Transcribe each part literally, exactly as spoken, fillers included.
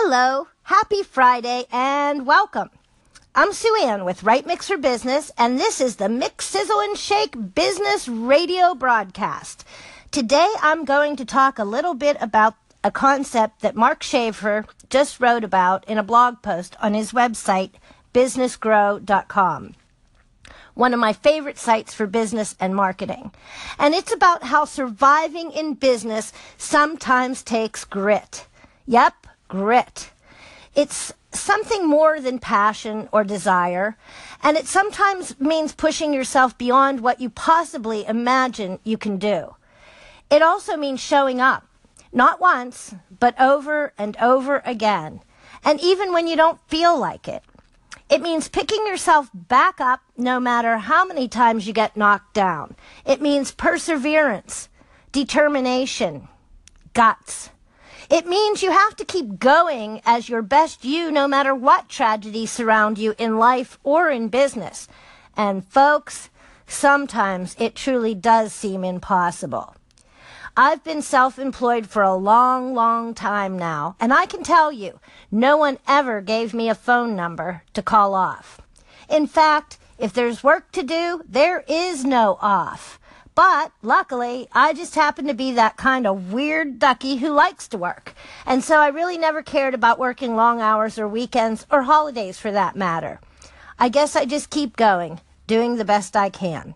Hello, happy Friday, and welcome. I'm Sue Ann with Right Mix for Business, and this is the Mix, Sizzle, and Shake Business Radio Broadcast. Today, I'm going to talk a little bit about a concept that Mark Schaefer just wrote about in a blog post on his website, business grow dot com. One of my favorite sites for business and marketing. And it's about how surviving in business sometimes takes grit. Yep, grit. It's something more than passion or desire, and it sometimes means pushing yourself beyond what you possibly imagine you can do. It also means showing up, not once, but over and over again, and even when you don't feel like it. It means picking yourself back up no matter how many times you get knocked down. It means perseverance, determination, guts. It means you have to keep going as your best you no matter what tragedies surround you in life or in business. And folks, sometimes it truly does seem impossible. I've been self-employed for a long, long time now, and I can tell you, no one ever gave me a phone number to call off. In fact, if there's work to do, there is no off. But luckily, I just happen to be that kind of weird ducky who likes to work, and so I really never cared about working long hours or weekends or holidays for that matter. I guess I just keep going, doing the best I can.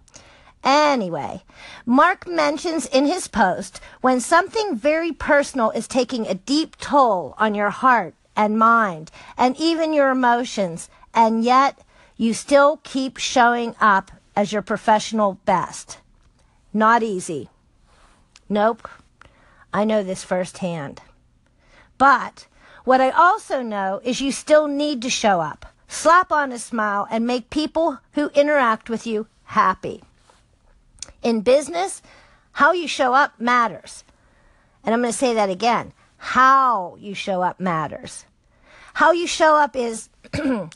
Anyway, Mark mentions in his post when something very personal is taking a deep toll on your heart and mind and even your emotions, and yet you still keep showing up as your professional best. Not easy. Nope. I know this firsthand. But what I also know is you still need to show up, slap on a smile, and make people who interact with you happy. In business, how you show up matters. And I'm going to say that again. How you show up matters. How you show up is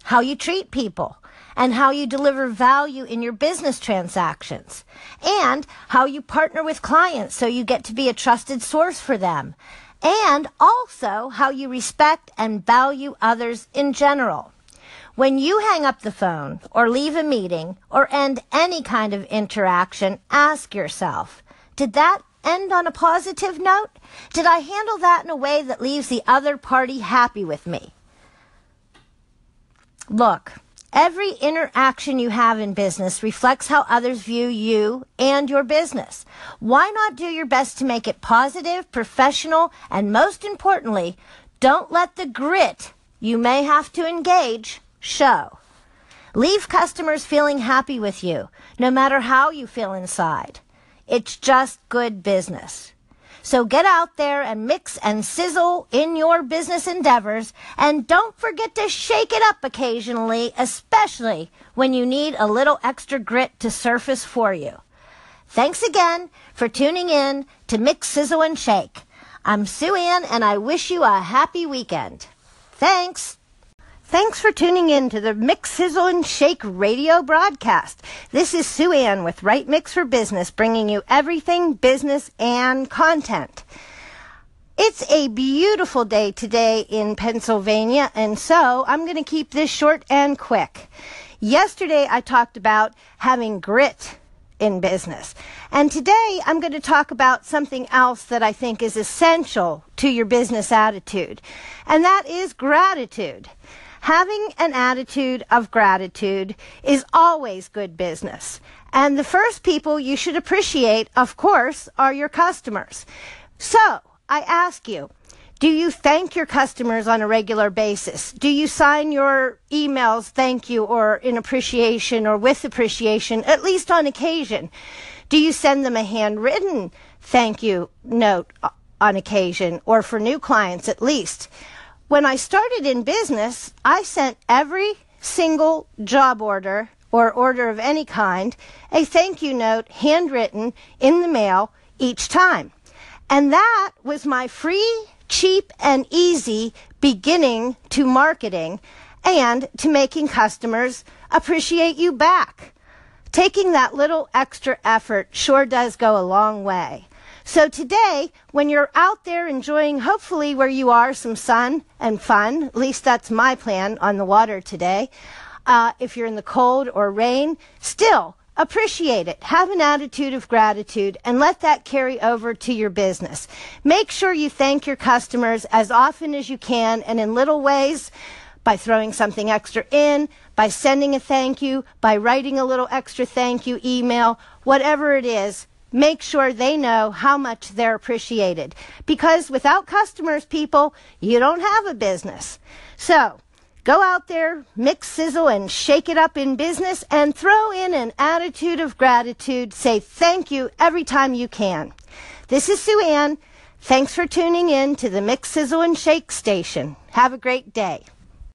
how you treat people and how you deliver value in your business transactions and how you partner with clients so you get to be a trusted source for them, and also how you respect and value others in general. When you hang up the phone or leave a meeting or end any kind of interaction, ask yourself, did that end on a positive note? Did I handle that in a way that leaves the other party happy with me? Look, every interaction you have in business reflects how others view you and your business. Why not do your best to make it positive, professional, and most importantly, don't let the grit you may have to engage show. Leave customers feeling happy with you, no matter how you feel inside. It's just good business. So get out there and mix and sizzle in your business endeavors, and don't forget to shake it up occasionally, especially when you need a little extra grit to surface for you. Thanks again for tuning in to Mix, Sizzle, and Shake. I'm Sue Ann, and I wish you a happy weekend. Thanks. Thanks for tuning in to the Mix, Sizzle, and Shake radio broadcast. This is Sue Ann with Right Mix for Business, bringing you everything business and content. It's a beautiful day today in Pennsylvania, and so I'm going to keep this short and quick. Yesterday, I talked about having grit in business, and today I'm going to talk about something else that I think is essential to your business attitude, and that is gratitude. Having an attitude of gratitude is always good business. And the first people you should appreciate, of course, are your customers. So I ask you, do you thank your customers on a regular basis? Do you sign your emails thank you or in appreciation or with appreciation, at least on occasion? Do you send them a handwritten thank you note on occasion, or for new clients at least? When I started in business, I sent every single job order or order of any kind a thank you note handwritten in the mail each time. And that was my free, cheap, and easy beginning to marketing and to making customers appreciate you back. Taking that little extra effort sure does go a long way. So today, when you're out there enjoying, hopefully where you are, some sun and fun, at least that's my plan on the water today, uh, if you're in the cold or rain, still appreciate it. Have an attitude of gratitude and let that carry over to your business. Make sure you thank your customers as often as you can and in little ways, by throwing something extra in, by sending a thank you, by writing a little extra thank you email, whatever it is. Make sure they know how much they're appreciated. Because without customers, people, you don't have a business. So go out there, mix, sizzle, and shake it up in business, and throw in an attitude of gratitude. Say thank you every time you can. This is Sue Ann. Thanks for tuning in to the Mix, Sizzle, and Shake station. Have a great day.